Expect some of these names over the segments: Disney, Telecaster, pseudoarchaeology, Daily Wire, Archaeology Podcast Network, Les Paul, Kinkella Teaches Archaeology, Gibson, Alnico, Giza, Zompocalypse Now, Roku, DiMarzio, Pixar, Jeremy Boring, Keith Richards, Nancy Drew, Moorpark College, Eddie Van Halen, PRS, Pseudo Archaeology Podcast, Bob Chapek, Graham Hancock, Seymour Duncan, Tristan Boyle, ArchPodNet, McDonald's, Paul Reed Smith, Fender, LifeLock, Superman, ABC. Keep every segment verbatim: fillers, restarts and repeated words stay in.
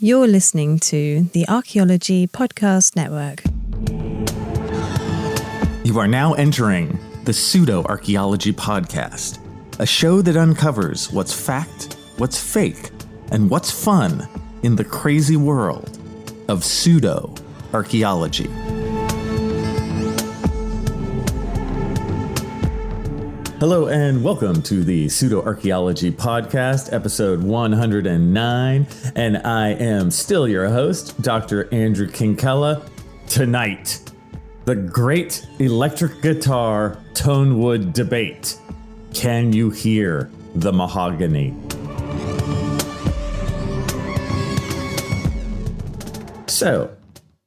You're listening to the Archaeology Podcast Network. You are now entering the Pseudo Archaeology Podcast, a show that uncovers what's fact, what's fake, and what's fun in the crazy world of pseudo archaeology. Hello and welcome to the Pseudo Archaeology Podcast, episode one hundred nine, and I am still your host, Doctor Andrew Kinkella. Tonight, the great electric guitar tonewood debate. Can you hear the mahogany? So,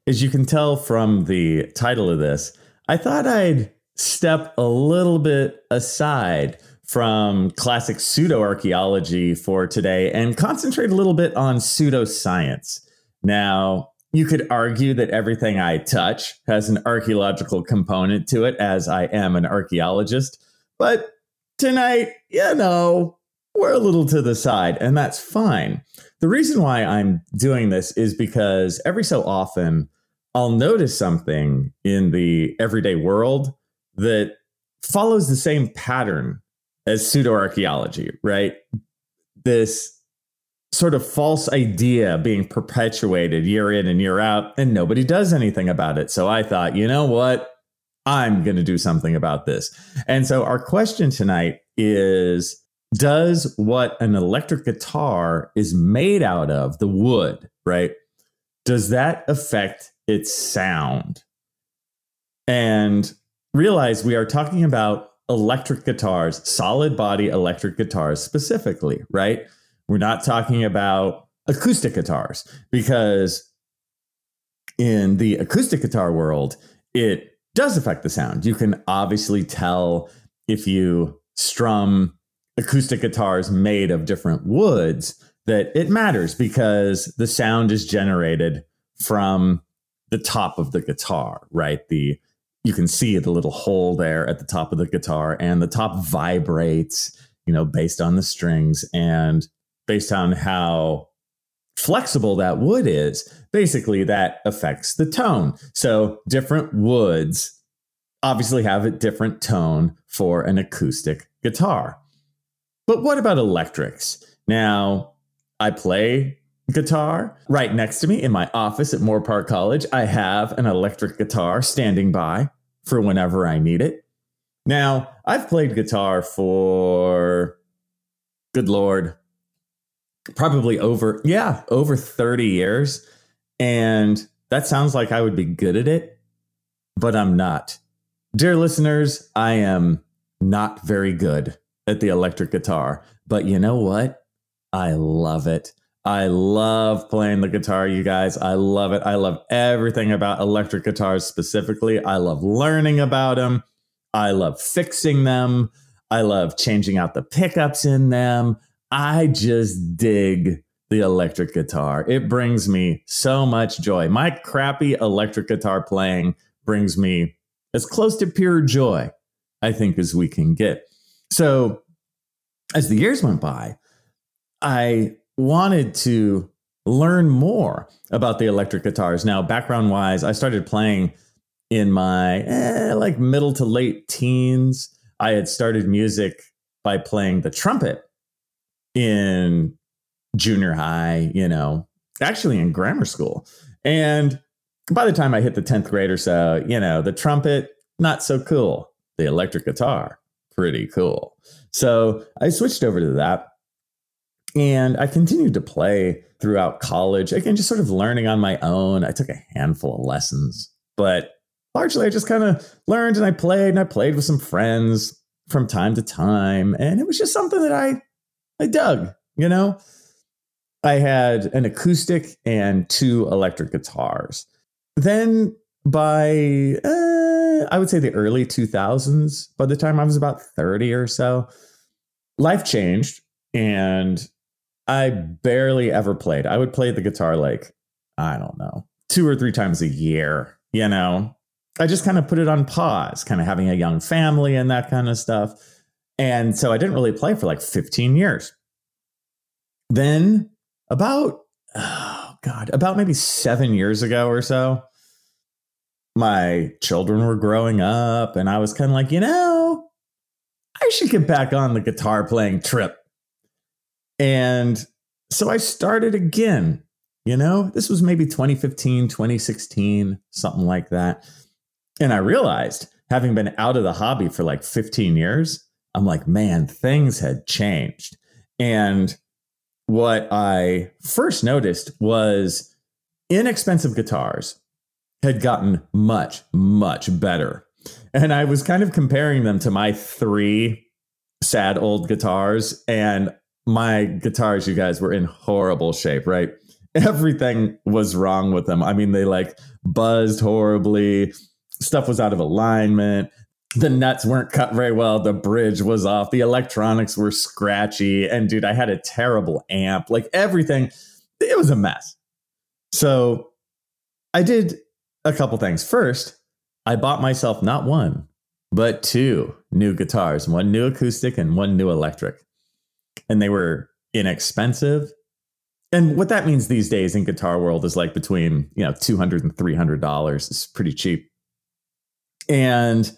as you can tell from the title of this, I thought I'd step a little bit aside from classic pseudo-archaeology for today and concentrate a little bit on pseudoscience. Now, you could argue that everything I touch has an archaeological component to it, as I am an archaeologist, but tonight, you know, we're a little to the side, and that's fine. The reason why I'm doing this is because every so often I'll notice something in the everyday world that follows the same pattern as pseudo-archaeology, right? This sort of false idea being perpetuated year in and year out, and nobody does anything about it. So I thought, you know what? I'm going to do something about this. And so our question tonight is, does what an electric guitar is made out of, the wood, right? Does that affect its sound? And realize we are talking about electric guitars, solid body electric guitars specifically, right? We're not talking about acoustic guitars, because in the acoustic guitar world, it does affect the sound. You can obviously tell if you strum acoustic guitars made of different woods that it matters, because the sound is generated from the top of the guitar, right? The you can see the little hole there at the top of the guitar, and the top vibrates, you know, based on the strings and based on how flexible that wood is. Basically, that affects the tone. So different woods obviously have a different tone for an acoustic guitar. But what about electrics? Now, I play guitar. Right next to me in my office at Moorpark College, I have an electric guitar standing by for whenever I need it. Now, I've played guitar for, good Lord, probably over, yeah, over thirty years. And that sounds like I would be good at it, but I'm not. Dear listeners, I am not very good at the electric guitar. But you know what? I love it. I love playing the guitar, you guys. I love it. I love everything about electric guitars specifically. I love learning about them. I love fixing them. I love changing out the pickups in them. I just dig the electric guitar. It brings me so much joy. My crappy electric guitar playing brings me as close to pure joy, I think, as we can get. So as the years went by, I wanted to learn more about the electric guitars. Now, background wise, I started playing in my eh, like middle to late teens. I had started music by playing the trumpet in junior high, you know, actually in grammar school. And by the time I hit the tenth grade or so, you know, the trumpet, not so cool. The electric guitar, pretty cool. So I switched over to that. And I continued to play throughout college, again, just sort of learning on my own. I took a handful of lessons, but largely I just kind of learned and I played and I played with some friends from time to time. And it was just something that I I dug, you know? I had an acoustic and two electric guitars. Then by, uh, I would say the early two thousands, by the time I was about thirty or so, life changed and I barely ever played. I would play the guitar like, I don't know, two or three times a year, you know. I just kind of put it on pause, kind of having a young family and that kind of stuff. And so I didn't really play for like fifteen years. Then about, oh God, about maybe seven years ago or so, my children were growing up and I was kind of like, you know, I should get back on the guitar playing trip. And so I started again, you know, this was maybe twenty fifteen, twenty sixteen, something like that. And I realized, having been out of the hobby for like fifteen years, I'm like, man, things had changed. And what I first noticed was inexpensive guitars had gotten much, much better. And I was kind of comparing them to my three sad old guitars, and my guitars, you guys, were in horrible shape, right? Everything was wrong with them. I mean, they like buzzed horribly. Stuff was out of alignment. The nuts weren't cut very well. The bridge was off. The electronics were scratchy. And dude, I had a terrible amp. Like everything, it was a mess. So I did a couple things. First, I bought myself not one, but two new guitars, one new acoustic and one new electric. And they were inexpensive. And what that means these days in guitar world is like between, you know, two hundred dollars and three hundred dollars. It's pretty cheap. And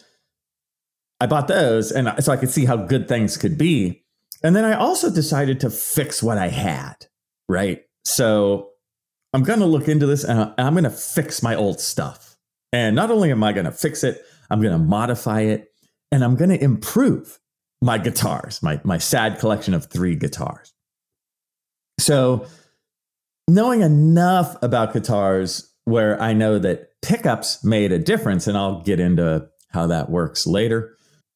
I bought those, and so I could see how good things could be. And then I also decided to fix what I had, right? So I'm going to look into this, and I'm going to fix my old stuff. And not only am I going to fix it, I'm going to modify it, and I'm going to improve my guitars, my, my sad collection of three guitars. So knowing enough about guitars where I know that pickups made a difference, and I'll get into how that works later,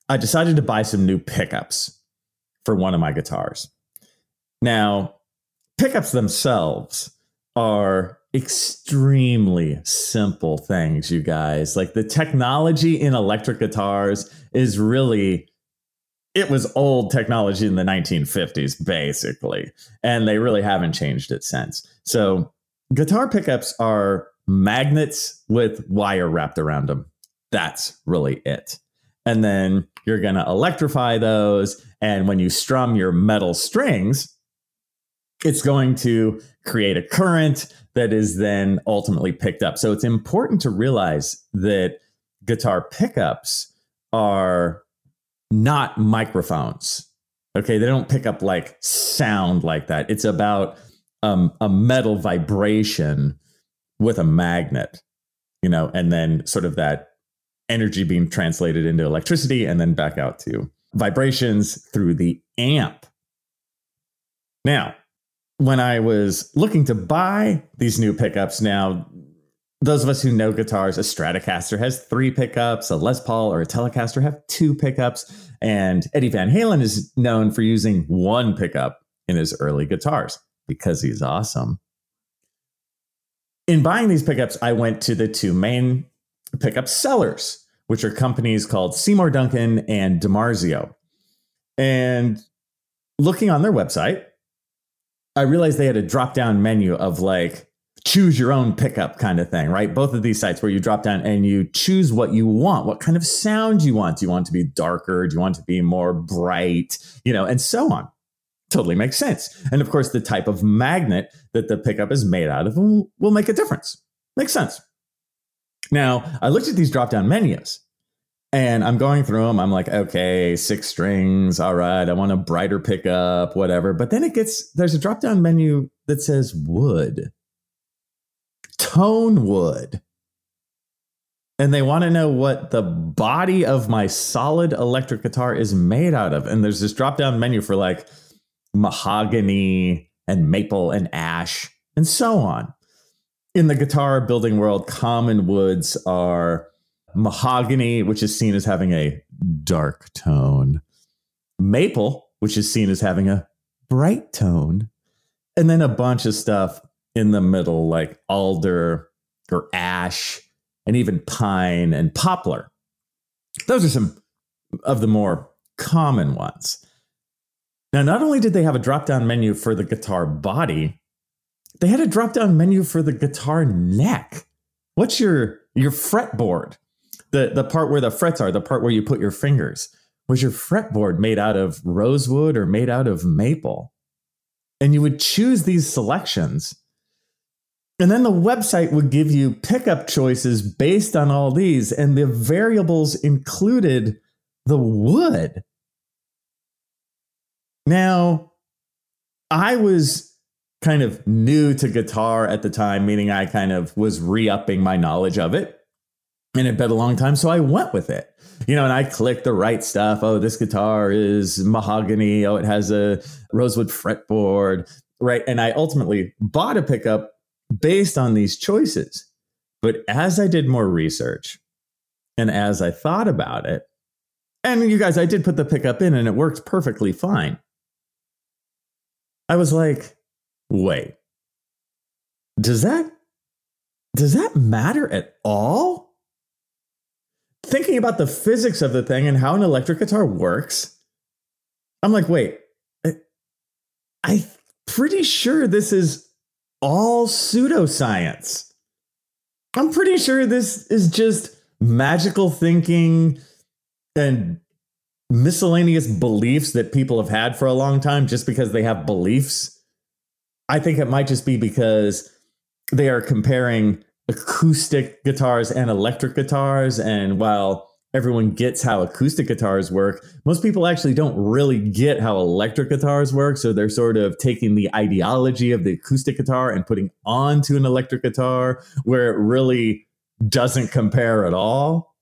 I decided to buy some new pickups for one of my guitars. Now, pickups themselves are extremely simple things, you guys. Like the technology in electric guitars is really, it was old technology in the nineteen fifties, basically. And they really haven't changed it since. So guitar pickups are magnets with wire wrapped around them. That's really it. And then you're going to electrify those. And when you strum your metal strings, it's going to create a current that is then ultimately picked up. So it's important to realize that guitar pickups are not microphones. Okay, they don't pick up like sound like that. It's about um, a metal vibration with a magnet, you know, and then sort of that energy being translated into electricity and then back out to vibrations through the amp. Now, when I was looking to buy these new pickups, now, those of us who know guitars, a Stratocaster has three pickups, a Les Paul or a Telecaster have two pickups, and Eddie Van Halen is known for using one pickup in his early guitars because he's awesome. In buying these pickups, I went to the two main pickup sellers, which are companies called Seymour Duncan and DiMarzio. And looking on their website, I realized they had a drop-down menu of like choose your own pickup kind of thing, right? Both of these sites where you drop down and you choose what you want, what kind of sound you want. Do you want to be darker? Do you want to be more bright? You know, and so on. Totally makes sense. And of course, the type of magnet that the pickup is made out of will, will make a difference. Makes sense. Now, I looked at these drop-down menus, and I'm going through them. I'm like, okay, six strings. All right, I want a brighter pickup, whatever. But then it gets, there's a drop-down menu that says wood, tone wood. And they want to know what the body of my solid electric guitar is made out of. And there's this drop-down menu for like mahogany and maple and ash and so on. In the guitar building world, common woods are mahogany, which is seen as having a dark tone, maple, which is seen as having a bright tone, And then a bunch of stuff in the middle, like alder or ash, and even pine and poplar. Those are some of the more common ones. Now, not only did they have a drop-down menu for the guitar body, they had a drop-down menu for the guitar neck. What's your your fretboard? The, the part where the frets are, the part where you put your fingers. Was your fretboard made out of rosewood or made out of maple? And you would choose these selections. And then the website would give you pickup choices based on all these, and the variables included the wood. Now, I was kind of new to guitar at the time, meaning I kind of was re-upping my knowledge of it. And it had been a long time, so I went with it. You know, and I clicked the right stuff. Oh, this guitar is mahogany. Oh, it has a rosewood fretboard, right? And I ultimately bought a pickup based on these choices. But as I did more research and as I thought about it, and you guys, I did put the pickup in and it worked perfectly fine. I was like, wait, does that, does that matter at all? Thinking about the physics of the thing and how an electric guitar works, I'm like, wait, I, I'm pretty sure this is all pseudoscience. I'm pretty sure this is just magical thinking and miscellaneous beliefs that people have had for a long time just because they have beliefs. I think it might just be because they are comparing acoustic guitars and electric guitars. And while everyone gets how acoustic guitars work, most people actually don't really get how electric guitars work. So they're sort of taking the ideology of the acoustic guitar and putting onto an electric guitar where it really doesn't compare at all.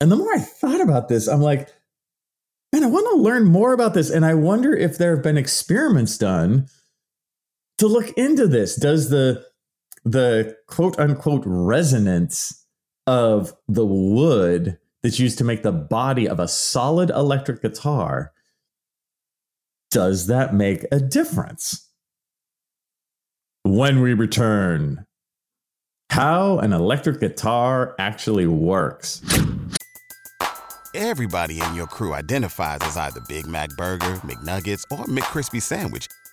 And the more I thought about this, I'm like, man, I want to learn more about this. And I wonder if there have been experiments done to look into this. Does the The quote unquote resonance of the wood that's used to make the body of a solid electric guitar, does that make a difference? When we return, how an electric guitar actually works. Everybody in your crew identifies as either Big Mac Burger, McNuggets, or McCrispy Sandwich,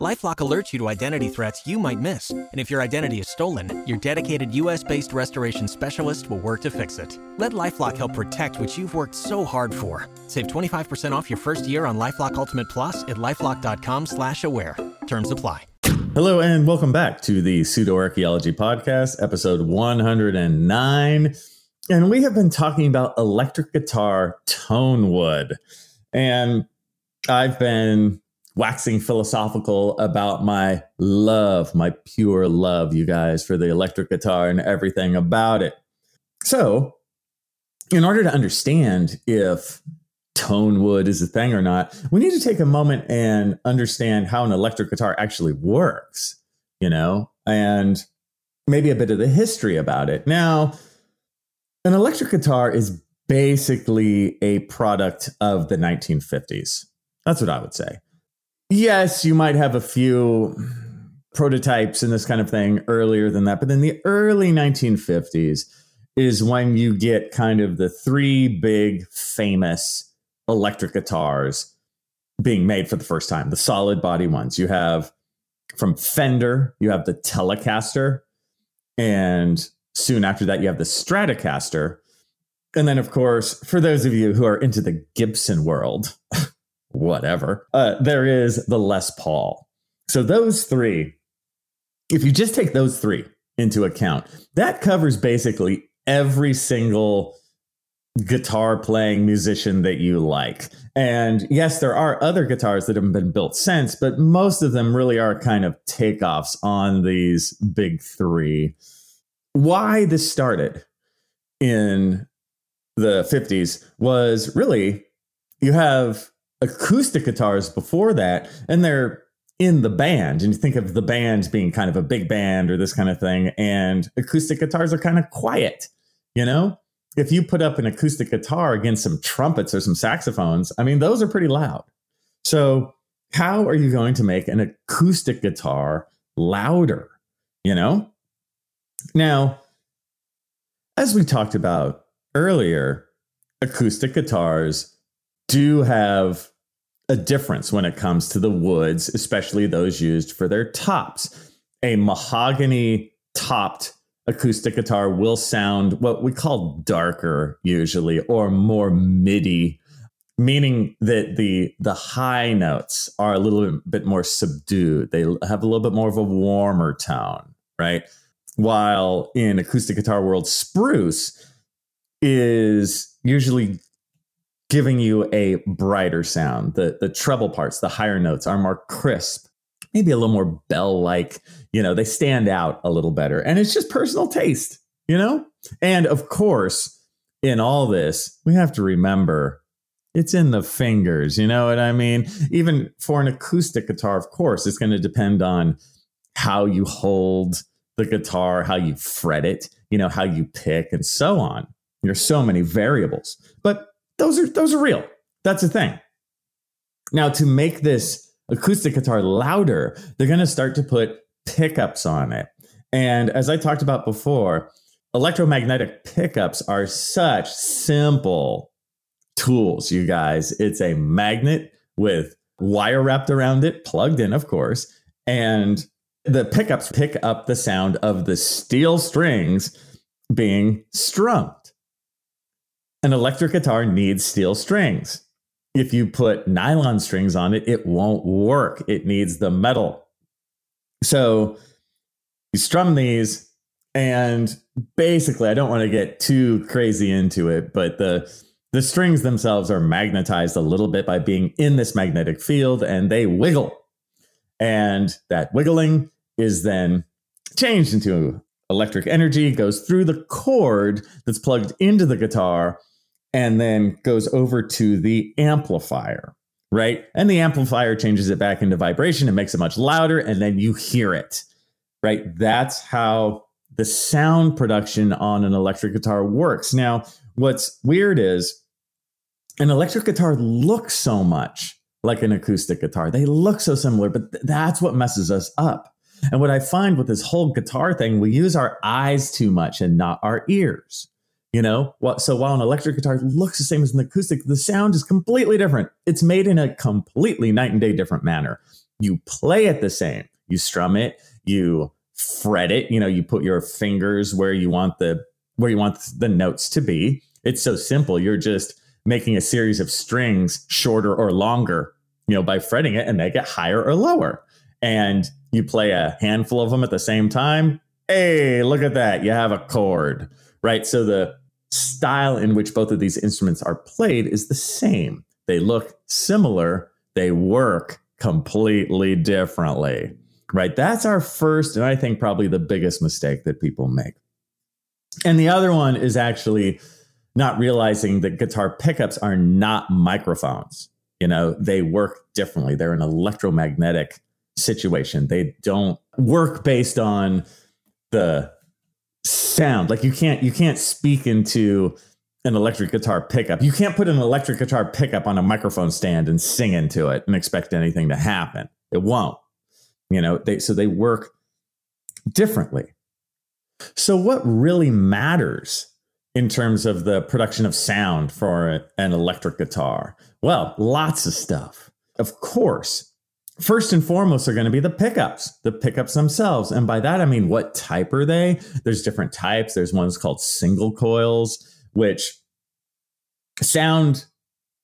LifeLock alerts you to identity threats you might miss. And if your identity is stolen, your dedicated U S based restoration specialist will work to fix it. Let LifeLock help protect what you've worked so hard for. Save twenty-five percent off your first year on LifeLock Ultimate Plus at LifeLock.com slash aware. Terms apply. Hello and welcome back to the Pseudo Archaeology Podcast, episode one hundred nine. And we have been talking about electric guitar tone wood. And I've been waxing philosophical about my love, my pure love, you guys, for the electric guitar and everything about it. So in order to understand if tone wood is a thing or not, we need to take a moment and understand how an electric guitar actually works, you know, and maybe a bit of the history about it. Now, an electric guitar is basically a product of the nineteen fifties. That's what I would say. Yes, you might have a few prototypes and this kind of thing earlier than that. But in the early nineteen fifties is when you get kind of the three big famous electric guitars being made for the first time. The solid body ones. You have from Fender, you have the Telecaster. And soon after that, you have the Stratocaster. And then, of course, for those of you who are into the Gibson world... whatever, uh, there is the Les Paul. So those three, if you just take those three into account, that covers basically every single guitar playing musician that you like. And yes, there are other guitars that have been built since, but most of them really are kind of takeoffs on these big three. Why this started in the fifties was really, you have acoustic guitars before that, and they're in the band, and you think of the band being kind of a big band or this kind of thing, and acoustic guitars are kind of quiet, you know? If you put up an acoustic guitar against some trumpets or some saxophones, I mean, those are pretty loud. So how are you going to make an acoustic guitar louder? You know, now, as we talked about earlier, acoustic guitars do have a difference when it comes to the woods, especially those used for their tops. A mahogany topped acoustic guitar will sound what we call darker usually, or more MIDI, meaning that the the high notes are a little bit more subdued. They have a little bit more of a warmer tone, right? While in acoustic guitar world, spruce is usually giving you a brighter sound. The the treble parts, the higher notes, are more crisp, maybe a little more bell-like. You know, they stand out a little better. And it's just personal taste, you know? And of course, in all this, we have to remember it's in the fingers. You know what I mean? Even for an acoustic guitar, of course, it's going to depend on how you hold the guitar, how you fret it, you know, how you pick, and so on. There's so many variables, but those are, those are real. That's a thing. Now, to make this acoustic guitar louder, they're going to start to put pickups on it. And as I talked about before, electromagnetic pickups are such simple tools, you guys. It's a magnet with wire wrapped around it, plugged in, of course. And the pickups pick up the sound of the steel strings being strummed. An electric guitar needs steel strings. If you put nylon strings on it, it won't work. It needs the metal. So you strum these, and basically, I don't want to get too crazy into it, but the the strings themselves are magnetized a little bit by being in this magnetic field, and they wiggle. And that wiggling is then changed into electric energy, goes through the cord that's plugged into the guitar, and then goes over to the amplifier. Right. And the amplifier changes it back into vibration and makes it much louder. And then you hear it. Right. That's how the sound production on an electric guitar works. Now, what's weird is an electric guitar looks so much like an acoustic guitar. They look so similar, but th- that's what messes us up. And what I find with this whole guitar thing, we use our eyes too much and not our ears. You know, so while an electric guitar looks the same as an acoustic, the sound is completely different. It's made in a completely night and day different manner. You play it the same. You strum it. You fret it. You know, you put your fingers where you want the where you want the notes to be. It's so simple. You're just making a series of strings shorter or longer, you know, by fretting it, and they get higher or lower. And you play a handful of them at the same time. Hey, look at that. You have a chord, right? So the style in which both of these instruments are played is the same. They look similar. They work completely differently, right? That's our first, and I think probably the biggest mistake that people make. And the other one is actually not realizing that guitar pickups are not microphones. You know, they work differently. They're an electromagnetic situation. They don't work based on the sound. Like you can't you can't speak into an electric guitar pickup. You can't put an electric guitar pickup on a microphone stand and sing into it and expect anything to happen. It won't. You know, they so they work differently. So what really matters in terms of the production of sound for a, an electric guitar? Well, lots of stuff. Of course, first and foremost are going to be the pickups, the pickups themselves. And by that, I mean, what type are they? There's different types. There's ones called single coils, which sound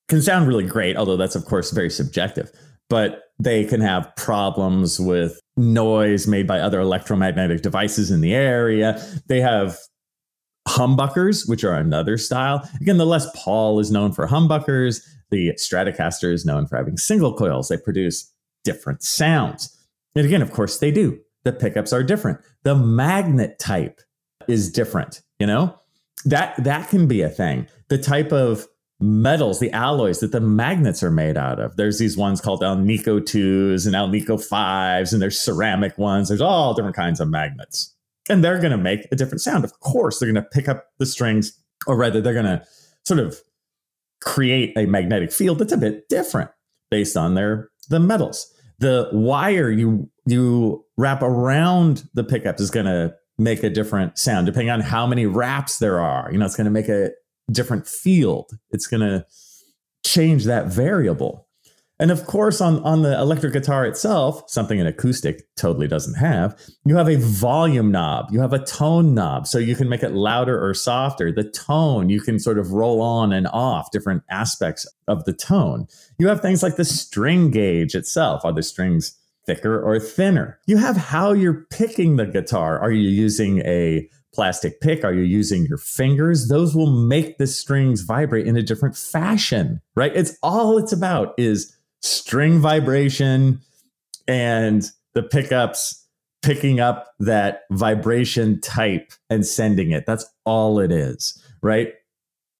can sound really great, although that's, of course, very subjective. But they can have problems with noise made by other electromagnetic devices in the area. They have humbuckers, which are another style. Again, the Les Paul is known for humbuckers. The Stratocaster is known for having single coils. They produce different sounds. And again, of course, they do. The pickups are different. The magnet type is different. You know, that that can be a thing. The type of metals, the alloys that the magnets are made out of. There's these ones called Alnico twos and Alnico fives, and there's ceramic ones. There's all different kinds of magnets. And they're going to make a different sound. Of course, they're going to pick up the strings, or rather, they're going to sort of create a magnetic field that's a bit different based on their the metals. The wire you you wrap around the pickups is going to make a different sound depending on how many wraps there are. You know, it's going to make a different field. It's going to change that variable. And of course, on, on the electric guitar itself, something an acoustic totally doesn't have, you have a volume knob, you have a tone knob, so you can make it louder or softer. The tone, you can sort of roll on and off different aspects of the tone. You have things like the string gauge itself. Are the strings thicker or thinner? You have how you're picking the guitar. Are you using a plastic pick? Are you using your fingers? Those will make the strings vibrate in a different fashion, right? It's all it's about is string vibration and the pickups picking up that vibration type and sending it. That's all it is, right?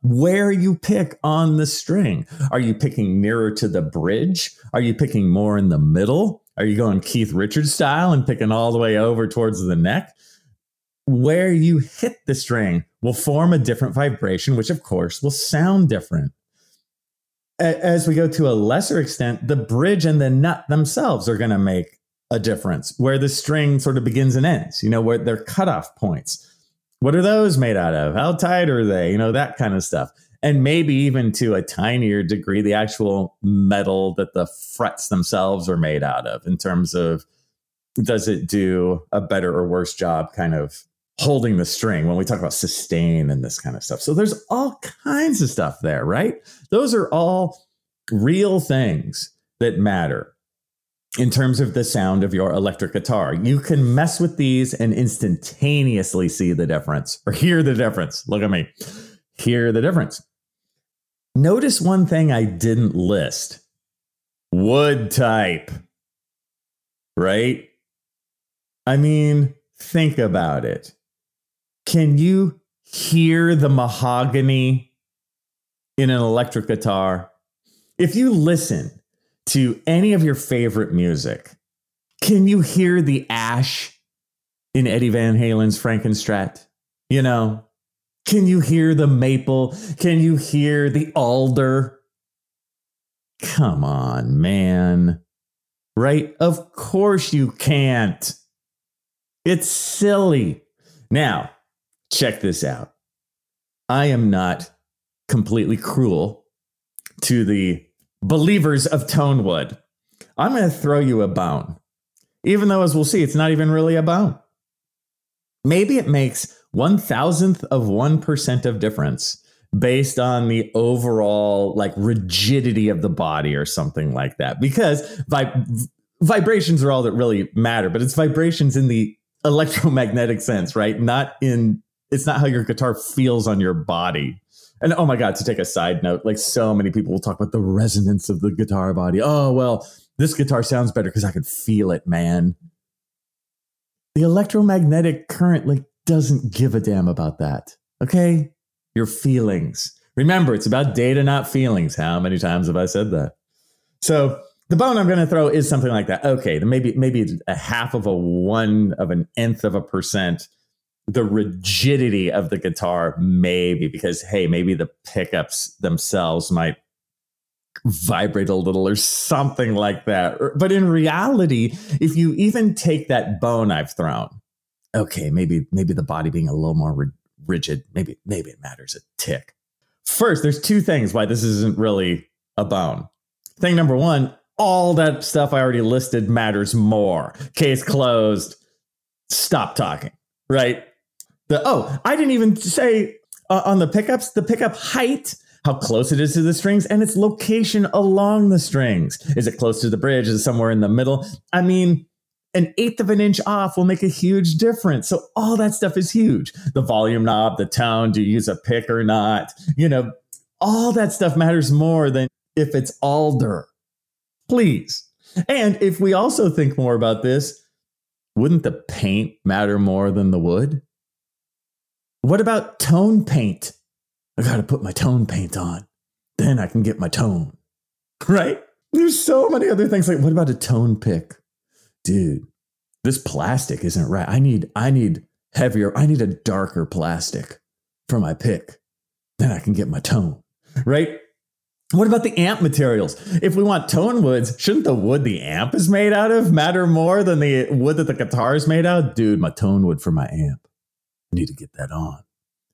Where you pick on the string. Are you picking nearer to the bridge? Are you picking more in the middle? Are you going Keith Richards style and picking all the way over towards the neck? Where you hit the string will form a different vibration, which of course will sound different. As we go to a lesser extent, the bridge and the nut themselves are going to make a difference, where the string sort of begins and ends, you know, where their cutoff points. What are those made out of? How tight are they? You know, that kind of stuff. And maybe even to a tinier degree, the actual metal that the frets themselves are made out of, in terms of does it do a better or worse job kind of holding the string when we talk about sustain and this kind of stuff. So there's all kinds of stuff there, right? Those are all real things that matter in terms of the sound of your electric guitar. You can mess with these and instantaneously see the difference or hear the difference. Look at me. Hear the difference. Notice one thing I didn't list. Wood type, right? I mean, think about it. Can you hear the mahogany in an electric guitar? If you listen to any of your favorite music, can you hear the ash in Eddie Van Halen's Frankenstrat? You know, can you hear the maple? Can you hear the alder? Come on, man. Right? Of course you can't. It's silly. Now, check this out. I am not completely cruel to the believers of Tonewood. I'm going to throw you a bone, even though, as we'll see, it's not even really a bone. Maybe it makes one thousandth of one percent of difference based on the overall like rigidity of the body or something like that, because vi- vibrations are all that really matter, but it's vibrations in the electromagnetic sense, right? Not in, it's not how your guitar feels on your body. And oh my God, to take a side note, like so many people will talk about the resonance of the guitar body. Oh, well, this guitar sounds better because I could feel it, man. The electromagnetic current like doesn't give a damn about that. Okay? Your feelings. Remember, it's about data, not feelings. How many times have I said that? So the bone I'm going to throw is something like that. Okay, maybe maybe a half of a one of an nth of a percent. The rigidity of the guitar, maybe, because, hey, maybe the pickups themselves might vibrate a little or something like that. But in reality, if you even take that bone I've thrown, okay, maybe maybe the body being a little more rigid, maybe maybe it matters a tick. First, there's two things why this isn't really a bone. Thing number one, all that stuff I already listed matters more. Case closed. Stop talking, right? The Oh, I didn't even say uh, on the pickups, the pickup height, how close it is to the strings and its location along the strings. Is it close to the bridge? Is it somewhere in the middle? I mean, an eighth of an inch off will make a huge difference. So all that stuff is huge. The volume knob, the tone, do you use a pick or not? You know, all that stuff matters more than if it's alder. Please. And if we also think more about this, wouldn't the paint matter more than the wood? What about tone paint? I got to put my tone paint on. Then I can get my tone. Right? There's so many other things. Like, what about a tone pick? Dude, this plastic isn't right. I need, I need heavier. I need a darker plastic for my pick. Then I can get my tone, right? What about the amp materials? If we want tone woods, shouldn't the wood the amp is made out of matter more than the wood that the guitar is made out of? Dude, my tone wood for my amp. I need to get that on.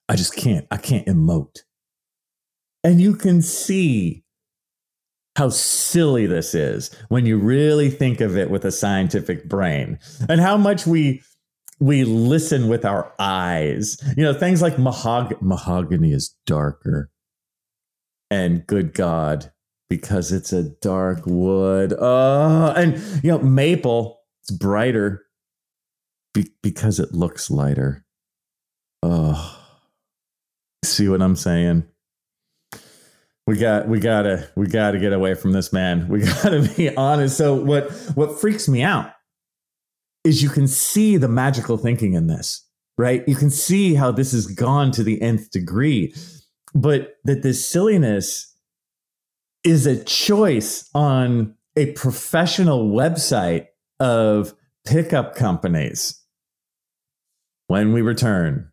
I just can't. I can't emote. And you can see how silly this is when you really think of it with a scientific brain, and how much we we listen with our eyes. You know, things like mahog- mahogany is darker. And good God, because it's a dark wood. Oh, and, you know, maple, it's brighter be- because it looks lighter. Oh, see what I'm saying? We got, we gotta, we gotta get away from this, man. We gotta be honest. So what, what freaks me out is you can see the magical thinking in this, right? You can see how this has gone to the nth degree, but that this silliness is a choice on a professional website of pickup companies. When we return,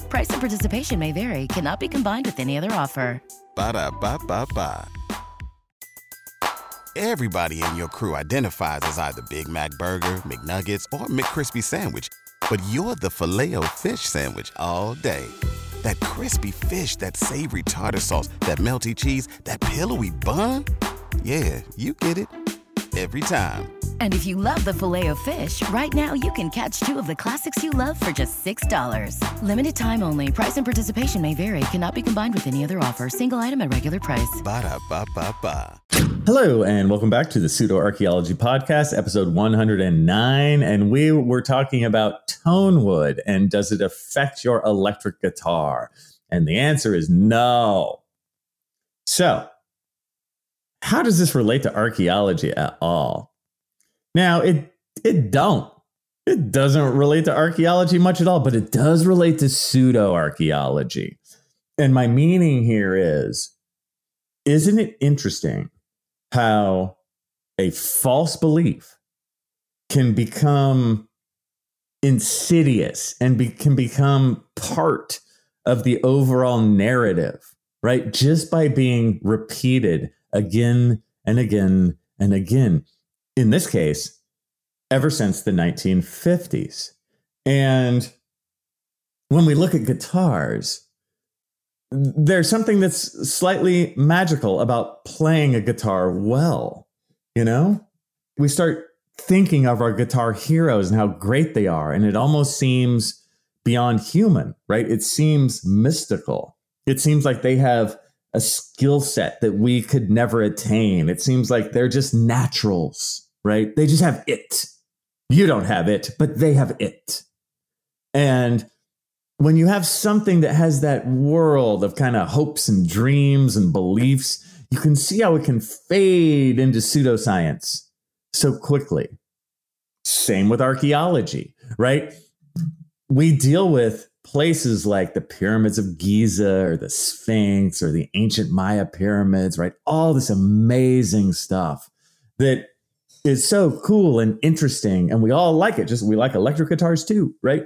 Price and participation may vary. Cannot be combined with any other offer. Ba-da-ba-ba-ba. Everybody in your crew identifies as either Big Mac Burger, McNuggets, or McCrispy Sandwich. But you're the Filet-O-Fish Sandwich all day. That crispy fish, that savory tartar sauce, that melty cheese, that pillowy bun. Yeah, you get it. Every time. And if you love the Filet-O-Fish, right now you can catch two of the classics you love for just six dollars. Limited time only. Price and participation may vary. Cannot be combined with any other offer. Single item at regular price. Ba-da-ba-ba-ba. Hello, and welcome back to the Pseudo Archaeology Podcast, episode one oh nine. And we were talking about tonewood and does it affect your electric guitar? And the answer is no. So, how does this relate to archaeology at all? Now, it it don't. It doesn't relate to archaeology much at all, but it does relate to pseudo-archaeology. And my meaning here is, isn't it interesting how a false belief can become insidious and be, can become part of the overall narrative, right? Just by being repeated again and again and again. In this case, ever since the nineteen fifties. And when we look at guitars, there's something that's slightly magical about playing a guitar well. You know, we start thinking of our guitar heroes and how great they are. And it almost seems beyond human, right? It seems mystical. It seems like they have a skill set that we could never attain. It seems like they're just naturals, right? They just have it. You don't have it, but they have it. And when you have something that has that world of kind of hopes and dreams and beliefs, you can see how it can fade into pseudoscience so quickly. Same with archaeology, right? We deal with places like the pyramids of Giza or the Sphinx or the ancient Maya pyramids, right? All this amazing stuff that is so cool and interesting. And we all like it. Just we like electric guitars too, right?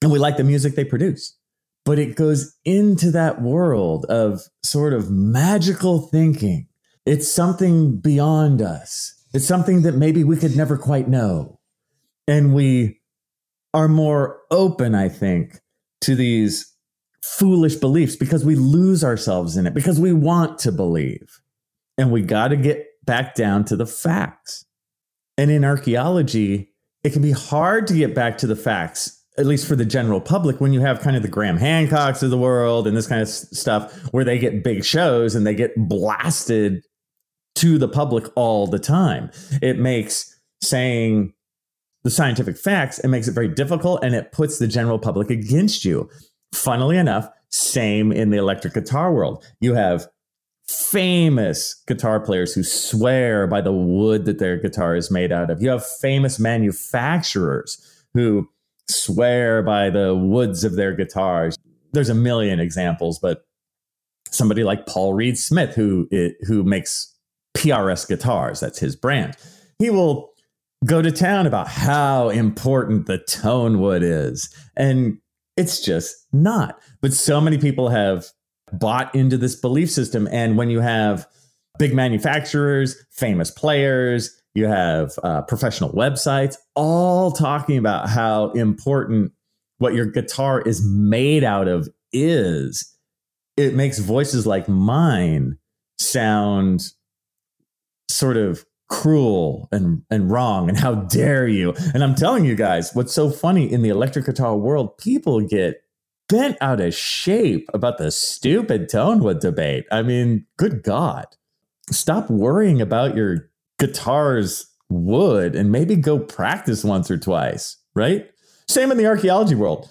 And we like the music they produce. But it goes into that world of sort of magical thinking. It's something beyond us. It's something that maybe we could never quite know. and we are more open, I think, to these foolish beliefs because we lose ourselves in it, because we want to believe. And we got to get back down to the facts. And in archaeology, it can be hard to get back to the facts, at least for the general public, when you have kind of the Graham Hancocks of the world and this kind of stuff where they get big shows and they get blasted to the public all the time. It makes saying the scientific facts, it makes it very difficult, and it puts the general public against you. Funnily enough, same in the electric guitar world. You have famous guitar players who swear by the wood that their guitar is made out of. You have famous manufacturers who swear by the woods of their guitars. There's a million examples, but somebody like Paul Reed Smith, who who makes P R S guitars, that's his brand, he will go to town about how important the tone wood is. And it's just not. But so many people have bought into this belief system. And when you have big manufacturers, famous players, you have uh, professional websites, all talking about how important what your guitar is made out of is, it makes voices like mine sound sort of cruel and, and wrong. And how dare you? And I'm telling you guys, what's so funny in the electric guitar world, people get bent out of shape about the stupid tonewood debate. I mean, good God, stop worrying about your guitar's wood and maybe go practice once or twice, right? Same in the archaeology world.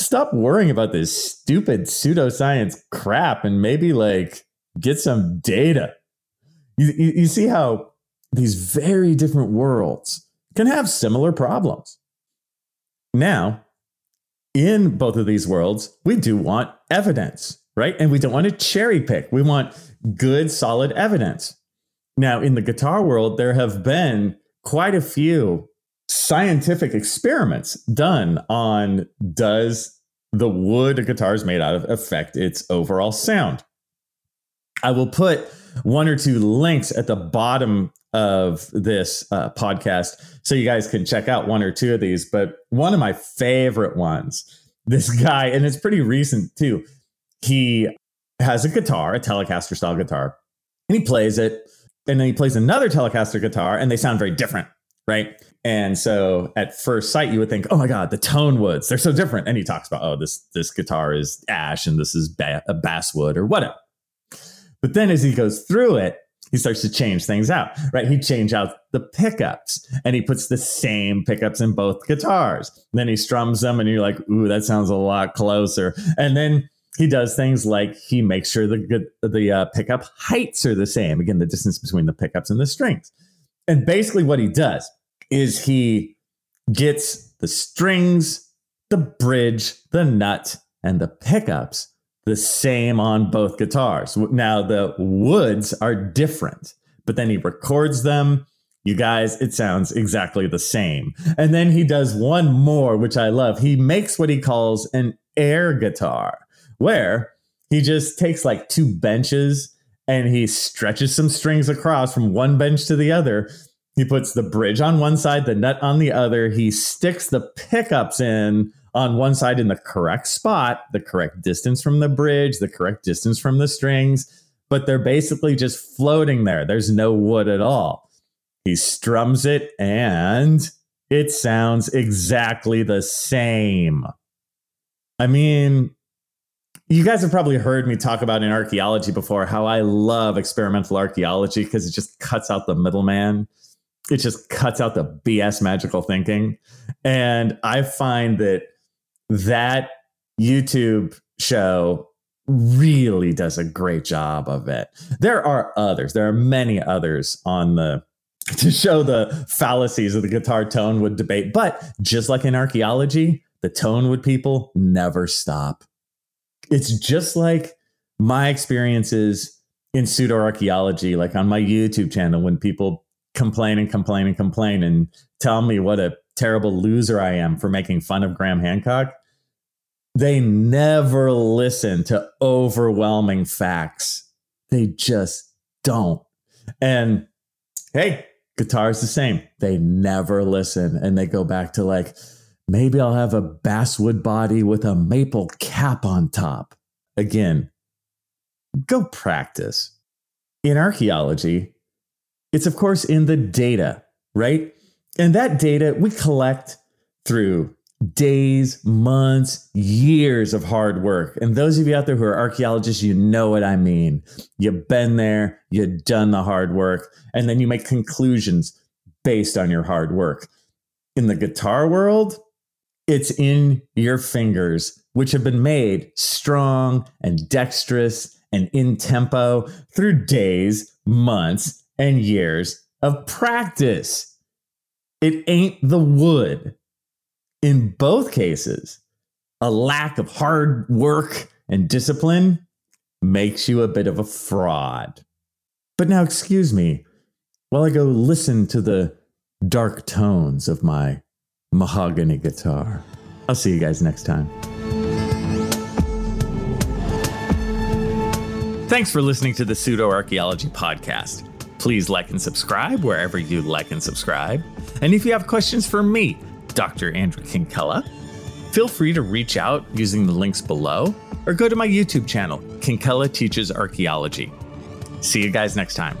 Stop worrying about this stupid pseudoscience crap and maybe like get some data. You, you, you see how these very different worlds can have similar problems. Now, in both of these worlds, we do want evidence, right? And we don't want to cherry pick. We want good, solid evidence. Now, in the guitar world, there have been quite a few scientific experiments done on does the wood a guitar is made out of affect its overall sound. I will put one or two links at the bottom of this uh, podcast so you guys can check out one or two of these. But one of my favorite ones, this guy, and it's pretty recent too, he has a guitar, a Telecaster style guitar, and he plays it, and then he plays another Telecaster guitar, and they sound very different, right? And so at first sight, you would think, oh my God, the tone woods, they're so different. And he talks about, oh, this this guitar is ash and this is ba- a basswood or whatever. But then as he goes through it, he starts to change things out, right? He changes out the pickups, and he puts the same pickups in both guitars. And then he strums them, and you're like, ooh, that sounds a lot closer. And then he does things like he makes sure the the uh, pickup heights are the same. Again, the distance between the pickups and the strings. And basically what he does is he gets the strings, the bridge, the nut, and the pickups the same on both guitars. Now the woods are different, but then he records them. You guys, it sounds exactly the same. And then he does one more, which I love. He makes what he calls an air guitar, where he just takes like two benches and he stretches some strings across from one bench to the other. He puts the bridge on one side, the nut on the other. He sticks the pickups in on one side in the correct spot, the correct distance from the bridge, the correct distance from the strings, but they're basically just floating there. There's no wood at all. He strums it and it sounds exactly the same. I mean, you guys have probably heard me talk about in archaeology before how I love experimental archaeology because it just cuts out the middleman. It just cuts out the B S magical thinking. And I find that that YouTube show really does a great job of it. There are others. There are many others on the to show the fallacies of the guitar tonewood debate. But just like in archaeology, the tonewood people never stop. It's just like my experiences in pseudo archaeology, like on my YouTube channel, when people complain and complain and complain and tell me what a terrible loser I am for making fun of Graham Hancock. They never listen to overwhelming facts. They just don't. And hey, Guitar is the same. They never listen. And they go back to like, maybe I'll have a basswood body with a maple cap on top. Again, go practice. In archaeology, it's of course in the data, right? And that data we collect through days, months, years of hard work. And those of you out there who are archaeologists, you know what I mean. You've been there, you've done the hard work, and then you make conclusions based on your hard work. In the guitar world, it's in your fingers, which have been made strong and dexterous and in tempo through days, months, and years of practice. It ain't the wood. In both cases, a lack of hard work and discipline makes you a bit of a fraud. But now, excuse me, while I go listen to the dark tones of my mahogany guitar. I'll see you guys next time. Thanks for listening to the Pseudo Archaeology Podcast. Please like and subscribe wherever you like and subscribe. And if you have questions for me, Doctor Andrew Kinkella, feel free to reach out using the links below or go to my YouTube channel, Kinkella Teaches Archaeology. See you guys next time.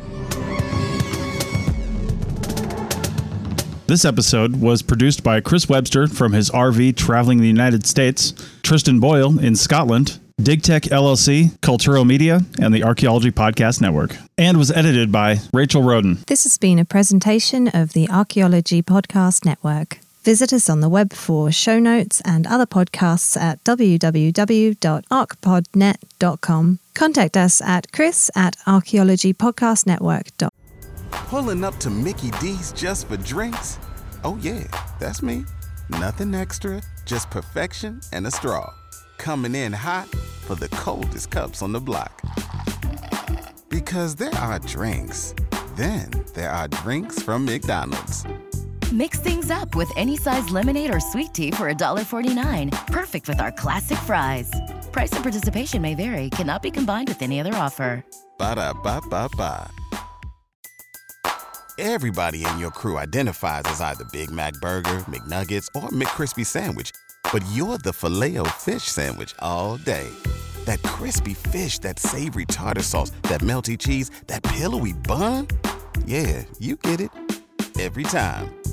This episode was produced by Chris Webster from his R V traveling the United States, Tristan Boyle in Scotland, DigTech L L C, Cultural Media, and the Archaeology Podcast Network, and was edited by Rachel Roden. This has been a presentation of the Archaeology Podcast Network. Visit us on the web for show notes and other podcasts at w w w dot arch pod net dot com. Contact us at chris at archaeology podcast network dot com. Pulling up to Mickey D's just for drinks? Oh yeah, that's me. Nothing extra, just perfection and a straw. Coming in hot for the coldest cups on the block. Because there are drinks. Then there are drinks from McDonald's. Mix things up with any size lemonade or sweet tea for one forty-nine. Perfect with our classic fries. Price and participation may vary. Cannot be combined with any other offer. Ba-da-ba-ba-ba. Everybody in your crew identifies as either Big Mac Burger, McNuggets, or McCrispy Sandwich. But you're the Filet-O-Fish Sandwich all day. That crispy fish, that savory tartar sauce, that melty cheese, that pillowy bun. Yeah, you get it. Every time.